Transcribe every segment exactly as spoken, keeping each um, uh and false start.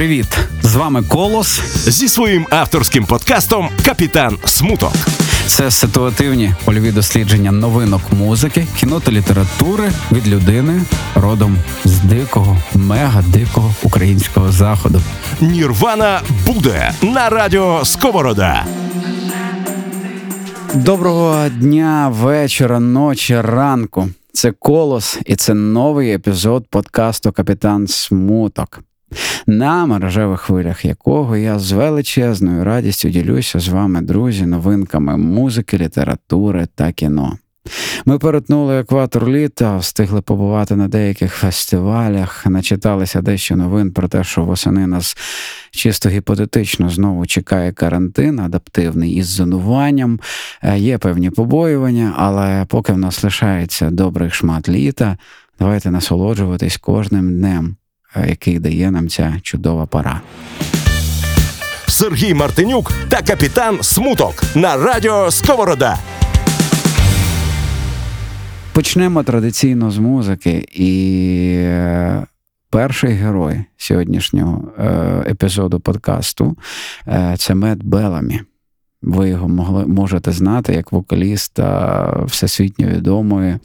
Привіт! З вами Колос зі своїм авторським подкастом «Капітан Смуток». Це ситуативні польові дослідження новинок музики, кіно та літератури від людини родом з дикого, мега-дикого українського заходу. Нірвана буде на радіо Сковорода. Доброго дня, вечора, ночі, ранку. Це Колос і це новий епізод подкасту «Капітан Смуток», на мережевих хвилях якого я з величезною радістю ділюся з вами, друзі, новинками музики, літератури та кіно. Ми перетнули екватор літа, встигли побувати на деяких фестивалях, начиталися дещо новин про те, що восени нас чисто гіпотетично знову чекає карантин, адаптивний із зонуванням, є певні побоювання, але поки в нас лишається добрих шмат літа, давайте насолоджуватись кожним днем, який дає нам ця чудова пора. Сергій Мартинюк та «Капітан Смуток» на радіо Сковорода. Почнемо традиційно з музики, і перший герой сьогоднішнього епізоду подкасту – це Мет Беламі. Ви його могли, можете знати як вокаліста всесвітньо відомої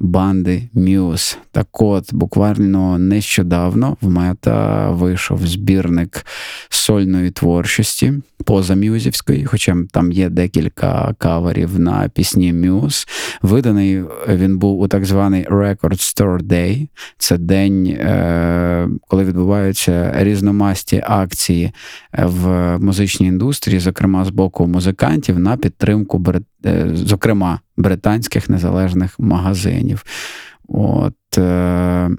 банди Muse. Так от, буквально нещодавно в Мета вийшов збірник сольної творчості, поза мюзівської, хоча там є декілька каверів на пісні Muse. Виданий він був у так званий Record Store Day. Це день, коли відбуваються різномасті акції в музичній індустрії, зокрема з боку музикантів, на підтримку, зокрема, британських незалежних магазинів. От, е,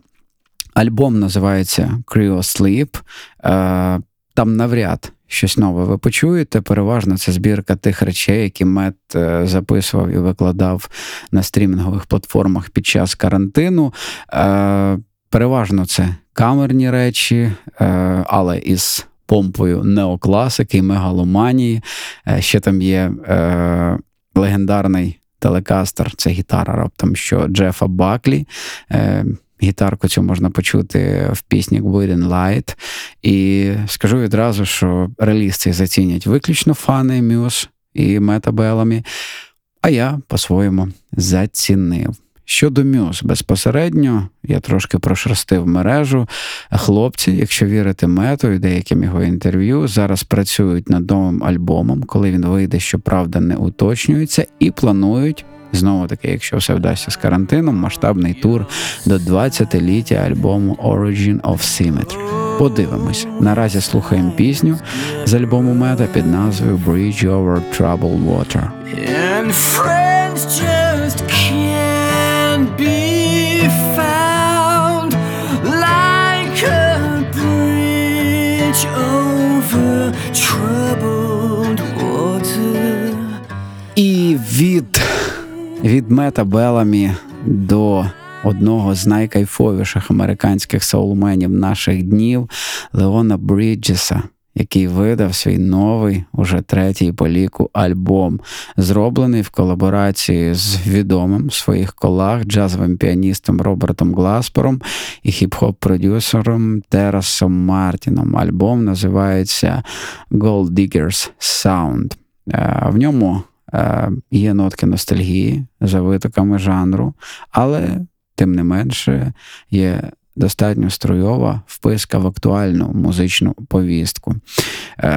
альбом називається «Cryo Sleep». Е, там навряд щось нове ви почуєте. Переважно це збірка тих речей, які Мет записував і викладав на стрімінгових платформах під час карантину. Е, переважно це камерні речі, е, але із помпою неокласики і мегаломанії. Е, ще там є е, легендарний телекастер, це гітара раптом, що Джефа Баклі. Е, гітарку цю можна почути в пісні «Within Light». І скажу відразу, що реліз цей зацінять виключно фани Muse і Мета Беламі, а я по-своєму зацінив. Щодо Muse безпосередньо, я трошки прошерстив мережу. Хлопці, якщо вірити Мету і деяким його інтерв'ю, зараз працюють над новим альбомом, коли він вийде, щоправда, не уточнюється, і планують, знову-таки, якщо все вдасться з карантином, масштабний тур до двадцятиліття альбому Origin of Symmetry. Подивимось. Наразі слухаємо пісню з альбому Мета під назвою «Bridge over Troubled Water». And friends just can't be found like a bridge over troubled water. І від, від Мета Беламі до одного з найкайфовіших американських соулменів наших днів Леона Бріджеса, який видав свій новий, уже третій по ліку, альбом, зроблений в колаборації з відомим в своїх колах джазовим піаністом Робертом Гласпером і хіп-хоп-продюсером Терасом Мартіном. Альбом називається «Gold Diggers Sound». В ньому є нотки ностальгії за витоками жанру, але, тим не менше, є достатньо струйова вписка в актуальну музичну повістку.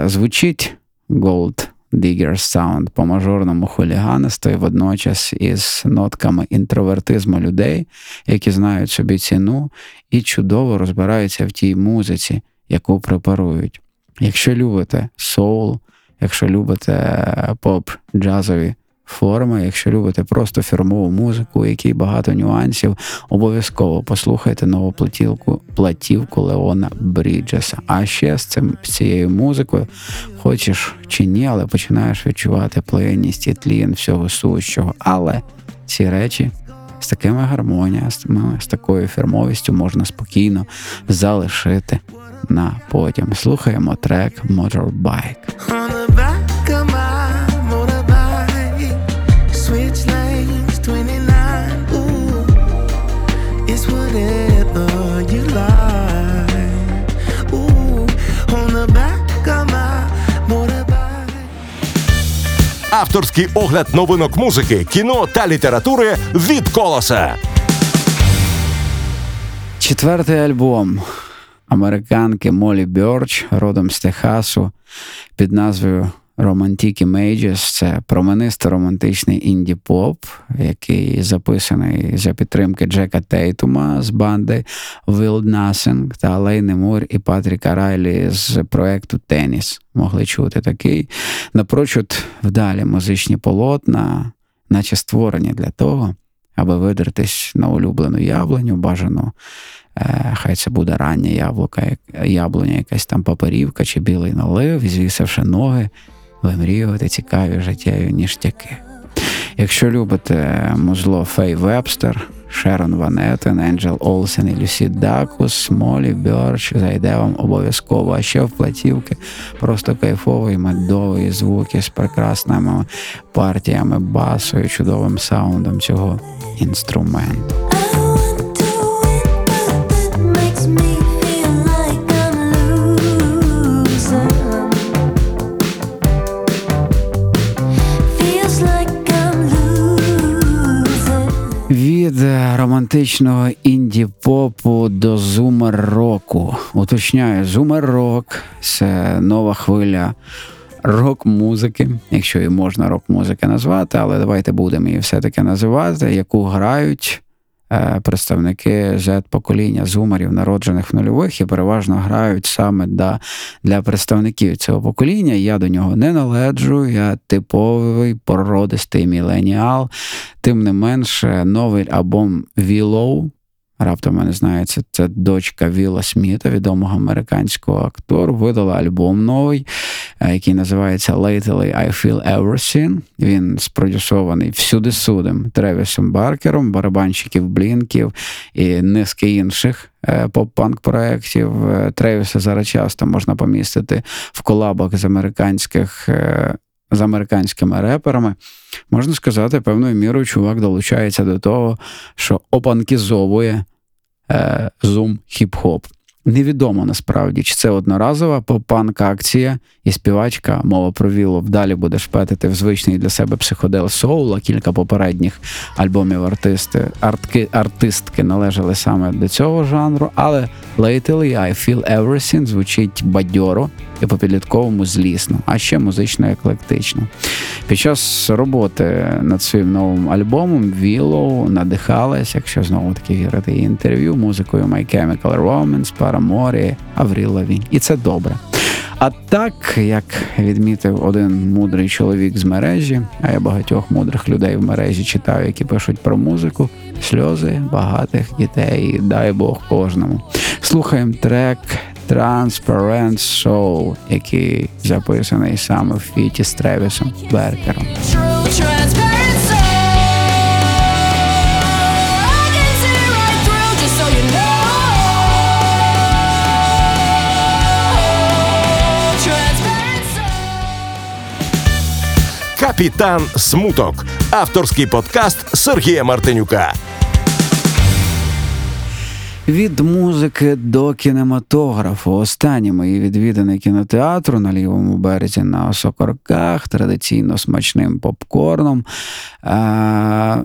Звучить Gold Digger Sound по-мажорному хуліганисто і водночас із нотками інтровертизму людей, які знають собі ціну і чудово розбираються в тій музиці, яку препарують. Якщо любите соул, якщо любите поп-джазові форми, якщо любите просто фірмову музику, у якій багато нюансів, обов'язково послухайте нову платівку, платівку Леона Бріджеса. А ще з, цим, з цією музикою, хочеш чи ні, але починаєш відчувати плинність і тлін всього сущого. Але ці речі з такими гармоніями, з такою фірмовістю можна спокійно залишити на потім. Слухаємо трек «Motorbike». Whatever you like, ooh, авторський огляд новинок музики, кіно та літератури від «Колоса». Четвертий альбом американки Молі Бьорч, родом з Техасу, під назвою «Romantic Images». Це променисто-романтичний інді-поп, який записаний за підтримки Джека Тейтума з банди Wild Nothing та Лейни Мур і Патріка Райлі з проекту «Теніс». Могли чути такий. Напрочуд вдалі музичні полотна, наче створені для того, аби видертись на улюблену яблуню, бажано, е, хай це буде рання яблука, яблуня, якась там паперівка чи білий налив, і звісивши ноги, вимріювати цікаві життєві ніштяки. Якщо любите музло Фей Вебстер, Шерон Ван Еттен, Енджел Олсен і Люсі Дакус, Молі Бьорч зайде вам обов'язково. А ще в платівки просто кайфові медові звуки з прекрасними партіями басу і чудовим саундом цього інструменту. Від романтичного інді-попу до зумер-року. Уточняю, зумер-рок – це нова хвиля рок-музики, якщо її можна рок-музики назвати, але давайте будемо її все-таки називати, яку грають е, представники зет-покоління зумерів, народжених в нульових, і переважно грають саме для, для представників цього покоління. Я до нього не належу, я типовий породистий міленіал. Тим не менше, новий альбом «Willow», раптом я не знаю, це, це дочка Вілла Сміта, відомого американського актора, видала альбом новий, який називається «Lately I Feel Everything». Він спродюсований всюди-судим Тревісом Баркером, барабанщиків Блінків і низки інших поп-панк-проєктів. Тревіса зараз часто можна помістити в колабах з американських з американськими реперами. Можна сказати, певною мірою чувак долучається до того, що опанкізовує е, зум-хіп-хоп. Невідомо насправді, чи це одноразова поп-панк-акція і співачка, мова про Віллу, вдалі буде шпетити в звичний для себе психодел соула. Кілька попередніх альбомів артисти, артки, артистки належали саме до цього жанру, але «Lately I Feel Everything» звучить бадьоро і по-підлітковому злісно, а ще музично-еклектично. Під час роботи над своїм новим альбомом Willow надихалась, якщо знову-таки вірити її інтерв'ю, музикою My Chemical Romance, Paramore, Avril Lavigne. І це добре. А так, як відмітив один мудрий чоловік з мережі, а я багатьох мудрих людей в мережі читаю, які пишуть про музику, сльози багатих дітей, дай Бог кожному. Слухаємо трек Transparent Soul, який записаний саме в фіті з Тревісом Беркером. «Капітан Смуток» – авторський подкаст Сергія Мартинюка. Від музики до кінематографу. Останні мої відвідини кінотеатру на лівому березі на Осокорках, традиційно смачним попкорном, е-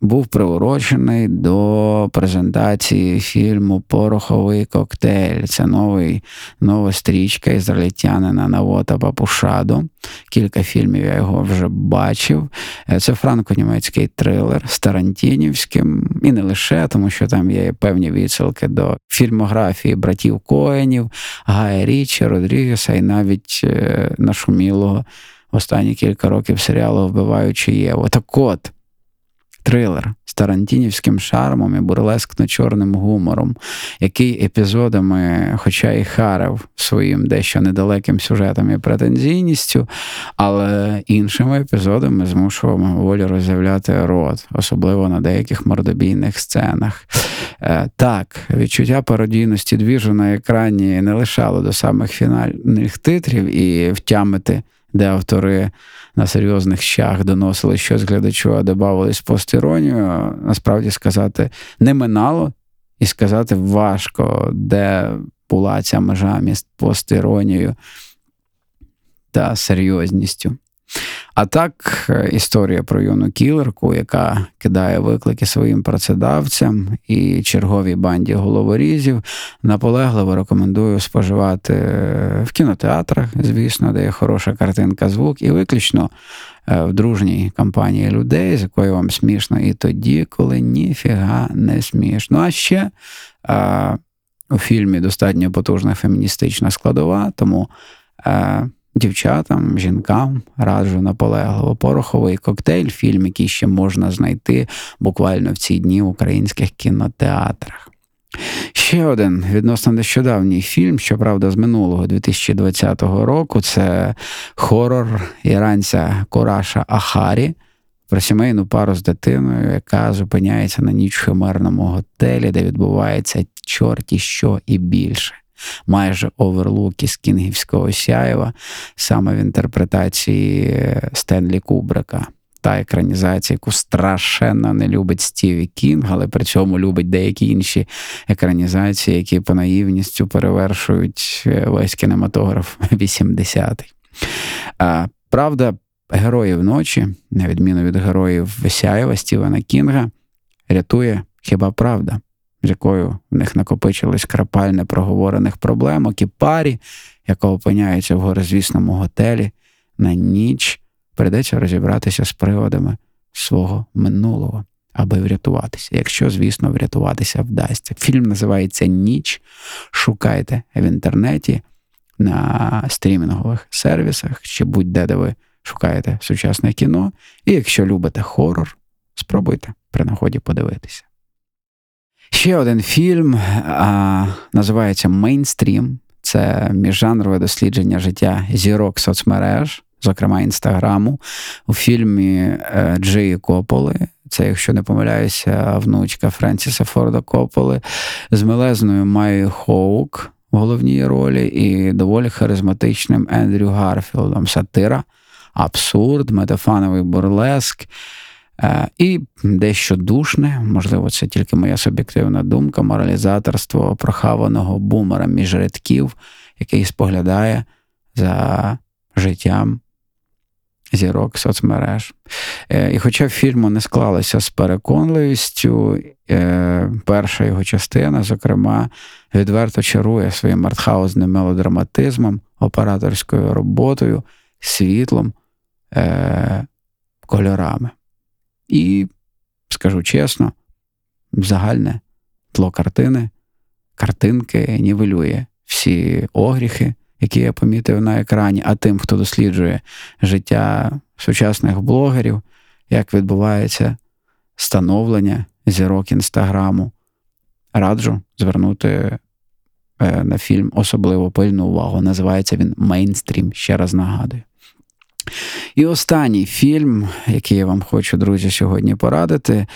був приурочений до презентації фільму «Пороховий коктейль». Це новий, нова стрічка ізраїльтянина Навота Папушадо. Кілька фільмів я його вже бачив. Це франко-німецький трилер з Тарантінівським. І не лише, тому що там є певні відсилки до фільмографії братів Коенів, Гая Річі, Родрігеса і навіть е, нашумілого останні кілька років серіалу «Вбиваючи Єву». Так от, трилер з тарантінівським шармом і бурлескно-чорним гумором, який епізодами, хоча і харив своїм дещо недалеким сюжетом і претензійністю, але іншими епізодами змушував мимоволі роззявляти рот, особливо на деяких мордобійних сценах. Так, відчуття пародійності двіжу на екрані не лишало до самих фінальних титрів і втямити, де автори на серйозних щах доносили щось глядачу, а додавались постіронію, насправді сказати не минало, і сказати важко, де була ця межа між постіронією та серйозністю. А так, історія про юну кілерку, яка кидає виклики своїм працедавцям і черговій банді головорізів, наполегливо рекомендую споживати в кінотеатрах, звісно, де є хороша картинка, звук, і виключно в дружній компанії людей, з якою вам смішно і тоді, коли ніфіга не смішно. А ще а, у фільмі достатньо потужна феміністична складова, тому... А, дівчатам, жінкам раджу наполегливо. Пороховий коктейль – фільм, який ще можна знайти буквально в ці дні в українських кінотеатрах. Ще один відносно нещодавній фільм, щоправда, з минулого дві тисячі двадцятого року – це хорор іранця Кораша Ахарі про сімейну пару з дитиною, яка зупиняється на ніч в химерному готелі, де відбувається чорті що і більше. Майже оверлук із Кінгівського Сяєва, саме в інтерпретації Стенлі Кубрика. Та екранізація, яку страшенно не любить Стіві Кінг, але при цьому любить деякі інші екранізації, які по наївністю перевершують весь кінематограф вісімдесятих. Правда, герої вночі, на відміну від героїв Сяєва, Стівена Кінга, рятує хіба правда, з якою в них накопичилось крапаль непроговорених проблемок, і парі, яка опиняється в горезвісному готелі, на ніч прийдеться розібратися з приводами свого минулого, аби врятуватися. Якщо, звісно, врятуватися вдасться. Фільм називається «Ніч». Шукайте в інтернеті, на стрімінгових сервісах, чи будь-де, де ви шукаєте сучасне кіно. І якщо любите хорор, спробуйте при нагоді подивитися. Ще один фільм а, називається «Мейнстрім». Це міжжанрове дослідження життя зірок соцмереж, зокрема Інстаграму. У фільмі Джеї Кополи, це, якщо не помиляюся, внучка Френсіса Форда Кополи, з милезною Майєю Хоук в головній ролі і доволі харизматичним Ендрю Гарфілдом. Сатира, абсурд, метафановий бурлеск. І дещо душне, можливо, це тільки моя суб'єктивна думка, моралізаторство прохаваного бумера між рядків, який споглядає за життям зірок соцмереж. І хоча фільму не склалося з переконливістю, перша його частина, зокрема, відверто чарує своїм артхаузним мелодраматизмом, операторською роботою, світлом, кольорами. І, скажу чесно, загальне тло картини, картинки нівелює всі огріхи, які я помітив на екрані, а тим, хто досліджує життя сучасних блогерів, як відбувається становлення зірок Інстаграму, раджу звернути на фільм особливо пильну увагу. Називається він «Мейнстрім», ще раз нагадую. І останній фільм, який я вам хочу, друзі, сьогодні порадити,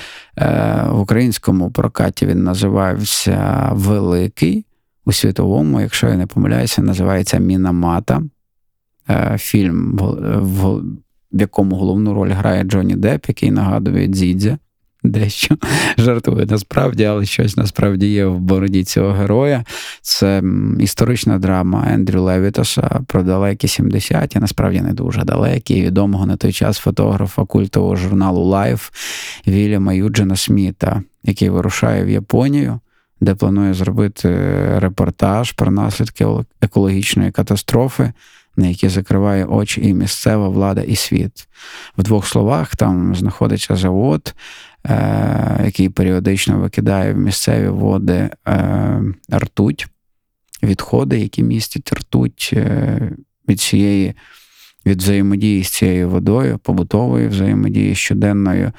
в українському прокаті він називався «Великий», у світовому, якщо я не помиляюся, називається «Мінамата». Фільм, в якому головну роль грає Джонні Депп, який нагадує Дзідзя. Дещо жартує насправді, але щось насправді є в бороді цього героя. Це історична драма Ендрю Левітаса про далекі сімдесяті, насправді не дуже далекі, відомого на той час фотографа культового журналу «Лайф» Вільяма Юджина Сміта, який вирушає в Японію, де планує зробити репортаж про наслідки екологічної катастрофи, на які закриває очі і місцева влада, і світ. В двох словах, там знаходиться завод, е- який періодично викидає в місцеві води е- ртуть, відходи, які містять ртуть е- від цієї, від взаємодії з цією водою, побутової взаємодії щоденною.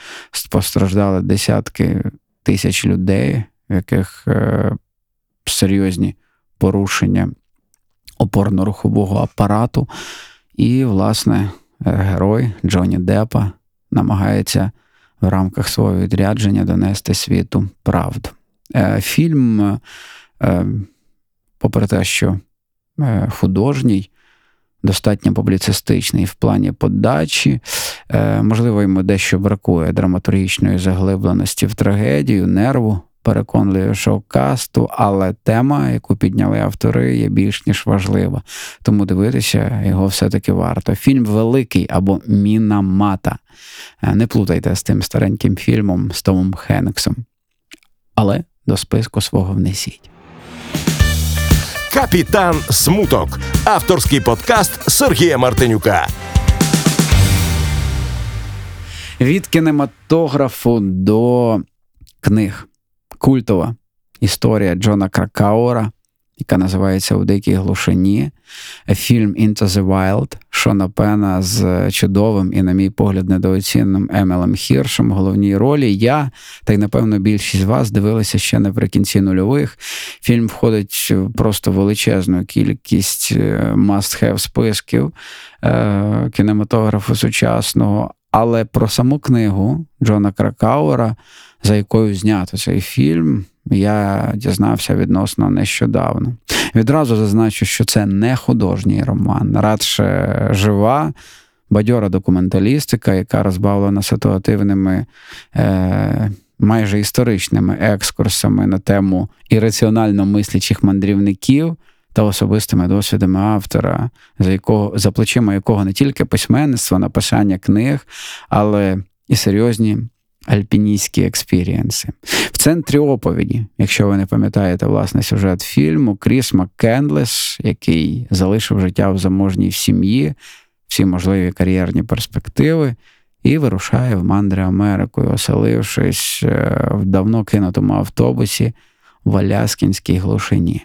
Постраждали десятки тисяч людей, в яких е- серйозні порушення опорно-рухового апарату. І, власне, герой Джонні Деппа намагається в рамках свого відрядження донести світу правду. Фільм, попри те, що художній, достатньо публіцистичний в плані подачі, можливо, йому дещо бракує драматургічної заглибленості в трагедію, нерву, переконливі шоукасту, але тема, яку підняли автори, є більш ніж важлива. Тому дивитися його все-таки варто. Фільм «Великий» або «Мінамата». Не плутайте з тим стареньким фільмом з Томом Хенксом. Але до списку свого внесіть. «Капітан Смуток» – авторський подкаст Сергія Мартинюка. Від кінематографу до книг. Культова історія Джона Кrakauera, яка називається «У дикій глушині», фільм «Into the Wild» Шона Пена з чудовим і, на мій погляд, недооціненим Емілем Хіршем в головній ролі. Я, та й, напевно, більшість з вас дивилися ще наприкінці нульових. Фільм входить в просто величезну кількість must-have списків е- кінематографу сучасного. Але про саму книгу Джона Кrakauera, за якою знято цей фільм, я дізнався відносно нещодавно. Відразу зазначу, що це не художній роман, радше жива, бадьора документалістика, яка розбавлена ситуативними, е- майже історичними екскурсами на тему ірраціонально мислячих мандрівників та особистими досвідами автора, за якого, за плечима якого не тільки письменництво, написання книг, але і серйозні альпіністські експірієнси. В центрі оповіді, якщо ви не пам'ятаєте, власне, сюжет фільму, Кріс МакКендлес, який залишив життя в заможній сім'ї, всі можливі кар'єрні перспективи, і вирушає в мандри Америкою, оселившись в давно кинутому автобусі в Аляскінській глушині.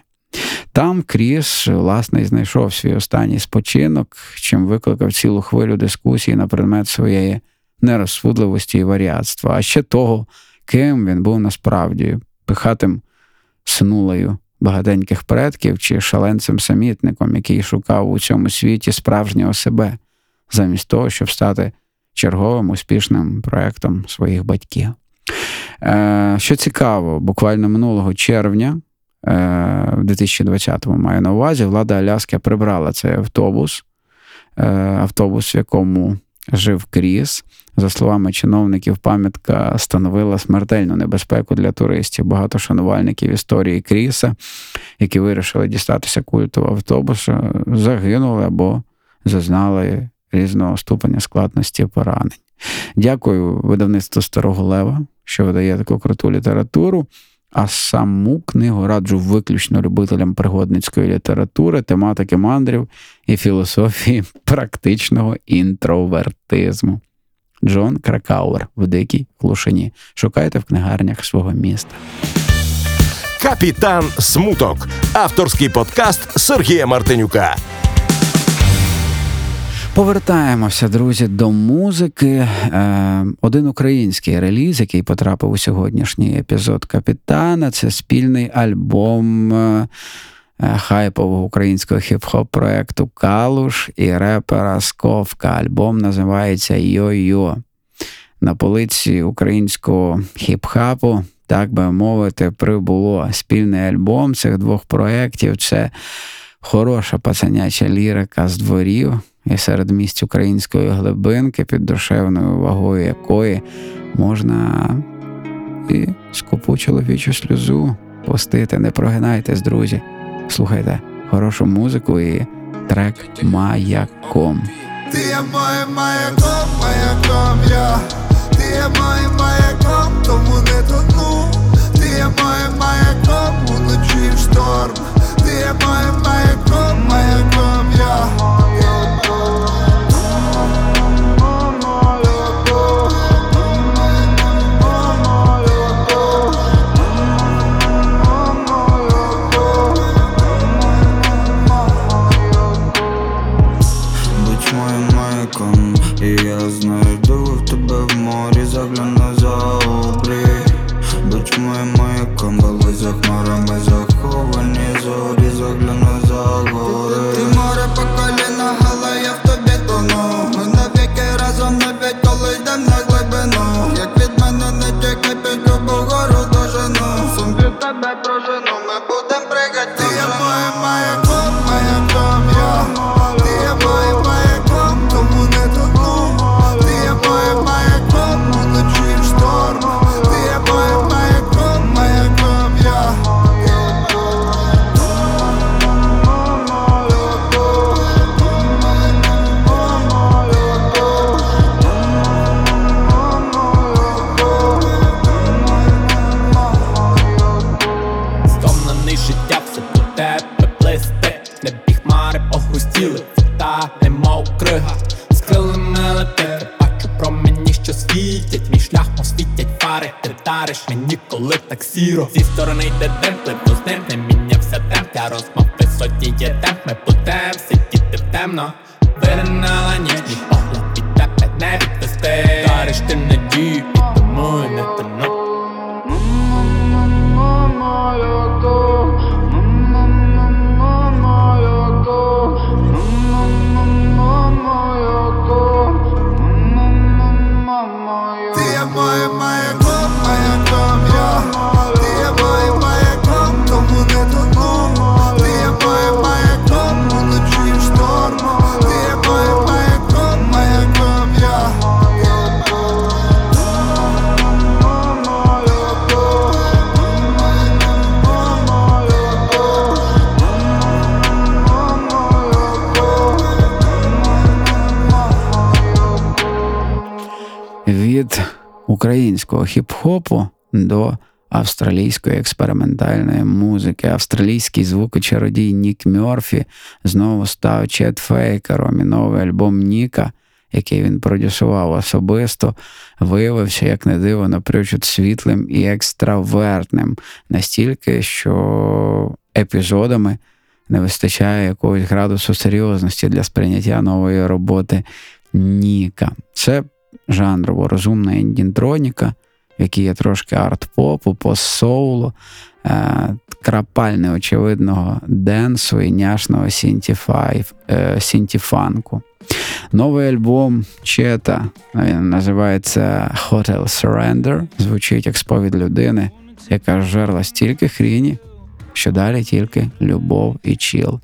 Там Кріс, власне, знайшов свій останній спочинок, чим викликав цілу хвилю дискусій на предмет своєї нерозсудливості і варіатства, а ще того, ким він був насправді, пихатим снулею багатеньких предків чи шаленцем-самітником, який шукав у цьому світі справжнього себе, замість того, щоб стати черговим успішним проєктом своїх батьків. Е, що цікаво, буквально минулого червня, в двадцятому маю на увазі, влада Аляски прибрала цей автобус, автобус, в якому жив Кріс. За словами чиновників, пам'ятка становила смертельну небезпеку для туристів. Багато шанувальників історії Кріса, які вирішили дістатися культу автобуса, загинули або зазнали різного ступеня складності поранень. Дякую видавництву «Старого Лева», що видає таку круту літературу. А саму книгу раджу виключно любителям пригодницької літератури, тематики мандрів і філософії практичного інтровертизму. Джон Krakauer в дикій глушині. Шукайте в книгарнях свого міста. «Капітан Смуток» – авторський подкаст Сергія Мартинюка. Повертаємося, друзі, до музики. Один український реліз, який потрапив у сьогоднішній епізод «Капітана», це спільний альбом хайпового українського хіп-хоп-проєкту «Калуш» і репера «Сковка». Альбом називається «Йо-йо». На полиці українського хіп-хапу, так би мовити, прибуло спільний альбом цих двох проєктів. Це хороша пацаняча лірика з дворів і серед місць української глибинки, під душевною вагою якої можна і скупу чоловічу сльозу пустити. Не прогинайтесь, друзі. Слухайте хорошу музику і трек «Маяком». Ти є моїм маяком, маяком я. Ти є моїм маяком, тому не тону. Ти є моїм маяком, уночі в шторм. Ти є моїм маяком, маяком я. Будь моїм маяком, коли за хмарами заховані зорі, загляну Тариш мені, коли так сіро. Зі сторони йде дем, пливу з ним, не мінявся темп. Я розмов присотні є темп, ми будем сидіти темно. Виринала ніч, мій погляд від тебе не відвести. Тариш, ти надію, і тому і не тяну. Від українського хіп-хопу до австралійської експериментальної музики. Австралійський звукочародій Нік Мьорфі знову став четфейкером, і новий альбом Ніка, який він продюсував особисто, виявився, як не диво, напрочуд світлим і екстравертним. Настільки, що епізодами не вистачає якогось градусу серйозності для сприйняття нової роботи Ніка. Це жанрово розумна індітроніка, в якій є трошки арт-попу, пост-соулу, крапаль неочевидного денсу і няшного сінті-фанку. Новий альбом Чета, він називається Hotel Surrender, звучить як сповідь людини, яка жерла стільки хріні, що далі тільки любов і чіл.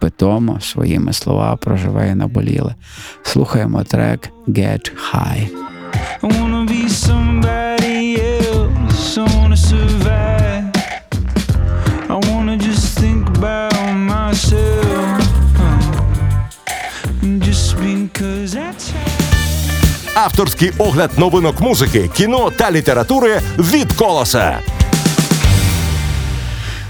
Питомо своїми слова проживе і наболіле. Слухаємо трек Get High. I wanna be somebody else, I wanna survive, I wanna just think about myself, just because I tried. Авторський огляд новинок музики, кіно та літератури від Колоса.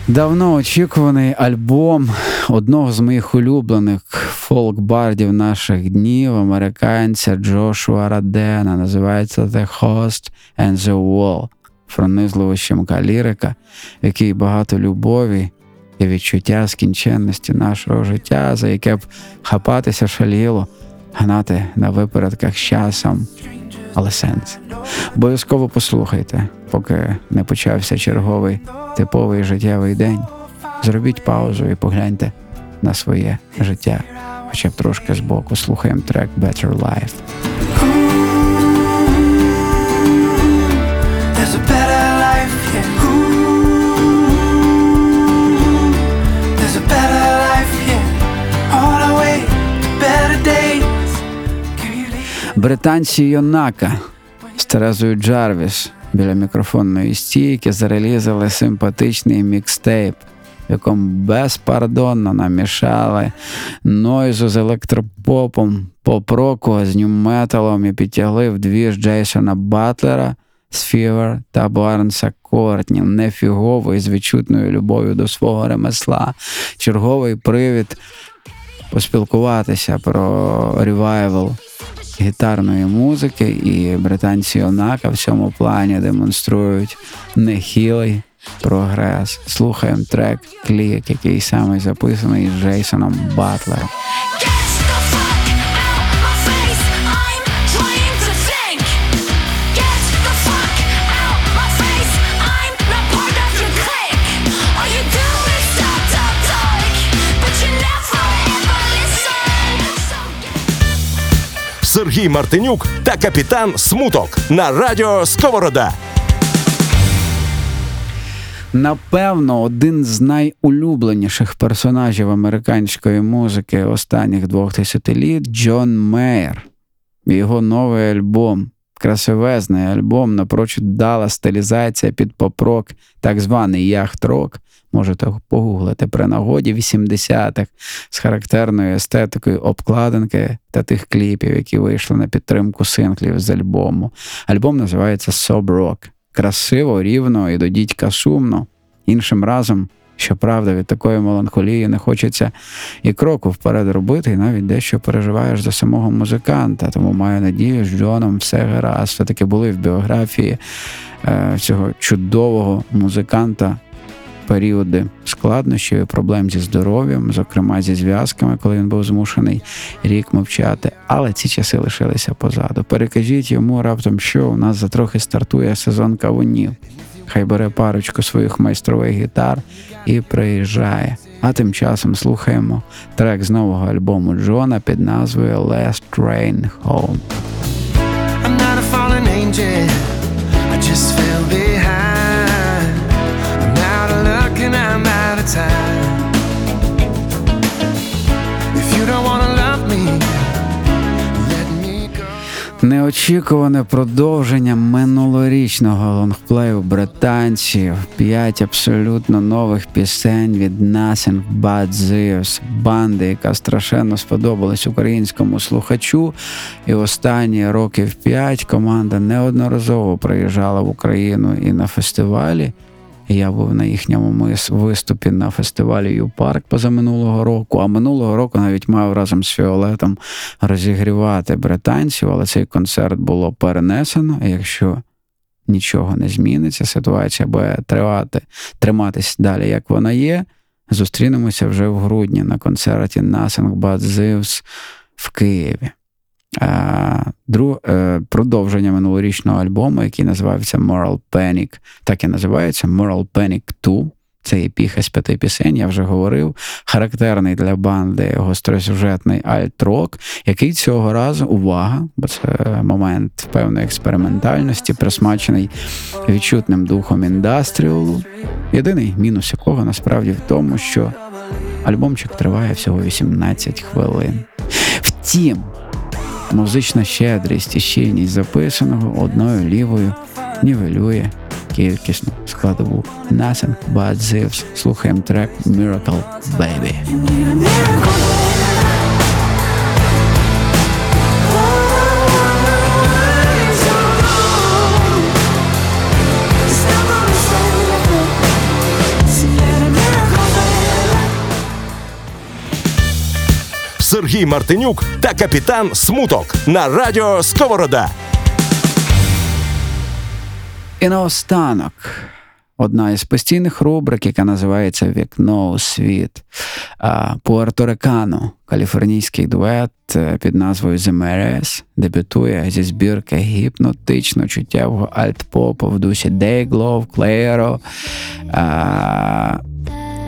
Давно очікуваний альбом одного з моїх улюблених фолк-бардів наших днів, американця Джошуа Радена, називається The Host and the Wall, пронизливо щемка лірика, в якій багато любові і відчуття скінченності нашого життя, за яке б хапатися шаліло, гнати на випередках з часом, але сенс. Обов'язково послухайте, поки не почався черговий типовий життєвий день. Зробіть паузу і погляньте на своє життя. Хоча б трошки збоку. Слухаємо трек Better Life. Британці Йонака з Терезою Джарвіс біля мікрофонної стійки зарелізали симпатичний мікстейп, в якому безпардонно намішали нойзу з електропопом, поп-року з нью-металом і підтягли в двіж Джейсона Батлера з Фівер та Барнса Кортні, нефігово і з відчутною любов'ю до свого ремесла. Черговий привід поспілкуватися про ревайвал гітарної музики, і британці Йонака в цьому плані демонструють нехилий прогрес. Слухаємо трек «Клік», який саме записаний з Джейсоном Батлером. Сергій Мартинюк та Капітан Смуток на радіо Сковорода. Напевно, один з найулюбленіших персонажів американської музики останніх двох десятиліть – Джон Мейер. Його новий альбом, красивезний альбом, напрочуд дала стилізація під поп-рок, так званий яхт-рок, можете погуглити при нагоді, вісімдесятих, з характерною естетикою обкладинки та тих кліпів, які вийшли на підтримку синглів з альбому. Альбом називається «Sob Rock». Красиво, рівно і до дідька сумно. Іншим разом Щоправда, від такої меланхолії не хочеться і кроку вперед робити, і навіть дещо переживаєш за самого музиканта. Тому маю надію, що з Джоном все гаразд. Все-таки були в біографії е, цього чудового музиканта періоди складнощів і проблем зі здоров'ям, зокрема зі зв'язками, коли він був змушений рік мовчати. Але ці часи лишилися позаду. Перекажіть йому раптом, що у нас затрохи стартує сезон кавунів. Хай бере парочку своїх майстрових гітар і приїжджає. А тим часом слухаємо трек з нового альбому Джона під назвою Last Train Home. I'm not a fallen angel, I just fell behind. I'm out of luck and I'm out of time. If you don't wanna love me, let me go. Неочікуване продовження минулорічного лонгплею британців. П'ять абсолютно нових пісень від Nothing But Thieves, банди, яка страшенно сподобалась українському слухачу. І останні років п'ять команда неодноразово приїжджала в Україну і на фестивалі. Я був на їхньому виступі на фестивалі «Ю-Парк» позаминулого року, а минулого року навіть мав разом з Фіолетом розігрівати британців, але цей концерт було перенесено, і якщо нічого не зміниться, ситуація буде тривати, триматись далі, як вона є, зустрінемося вже в грудні на концерті Nothing But Thieves в Києві. Друг, продовження минулорічного альбому, який називався Moral Panic, так і називається Moral Panic два. Це епіха з п'яти пісень, я вже говорив, характерний для банди гостросюжетний альт-рок, який цього разу, увага, бо це момент певної експериментальності, присмачений відчутним духом індастріалу, єдиний мінус якого насправді в тому, що альбомчик триває всього вісімнадцять хвилин. Втім, музична щедрість і щільність записаного одною лівою нівелює кількісну складову. Nothing But Thieves. Слухаємо трек Miracle Baby. Сергій Мартинюк та Капітан Смуток на радіо Сковорода. І наостанок одна із постійних рубрик, яка називається «Вікно у світ». Пуерторикано, каліфорнійський дует під назвою The Mares, дебютує зі збірки гіпнотично чуттєвого альт-попу в дусі Dayglow, Clairo,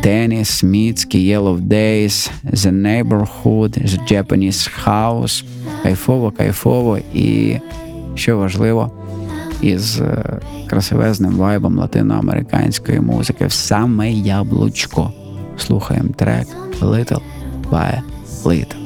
Tennis, Smiths, Yellow Days, The Neighborhood, The Japanese House. Кайфово, кайфово і, що важливо, із красивезним вайбом латиноамериканської музики. В саме яблучко. Слухаємо трек Little by Little.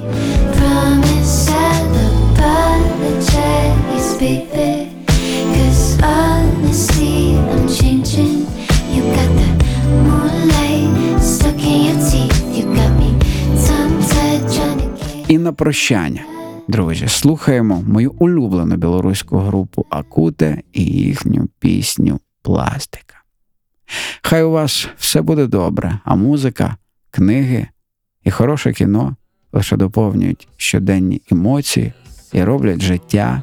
І на прощання, друзі, слухаємо мою улюблену білоруську групу Акуте і їхню пісню «Пластика». Хай у вас все буде добре, а музика, книги і хороше кіно лише доповнюють щоденні емоції і роблять життя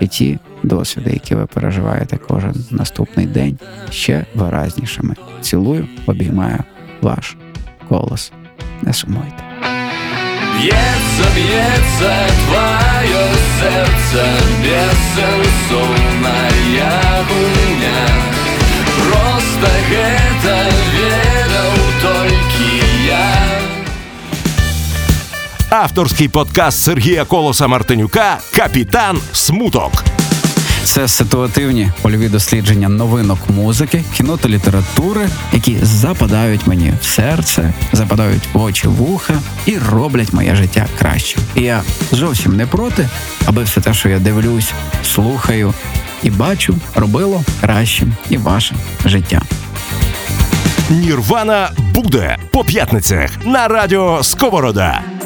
і ті досвіди, які ви переживаєте кожен наступний день, ще виразнішими. Цілую, обіймаю, ваш голос. Не сумуйте. Бьется, бьется твое сердце, бессенсовная гульня. Просто это верил только я. Авторський подкаст Сергія Колоса-Мартинюка «Капітан Смуток». Це ситуативні польові дослідження новинок музики, кіно та літератури, які западають мені в серце, западають в очі, вуха і роблять моє життя кращим. І я зовсім не проти, аби все те, що я дивлюсь, слухаю і бачу, робило кращим і ваше життя. Нірвана буде по п'ятницях на радіо Сковорода.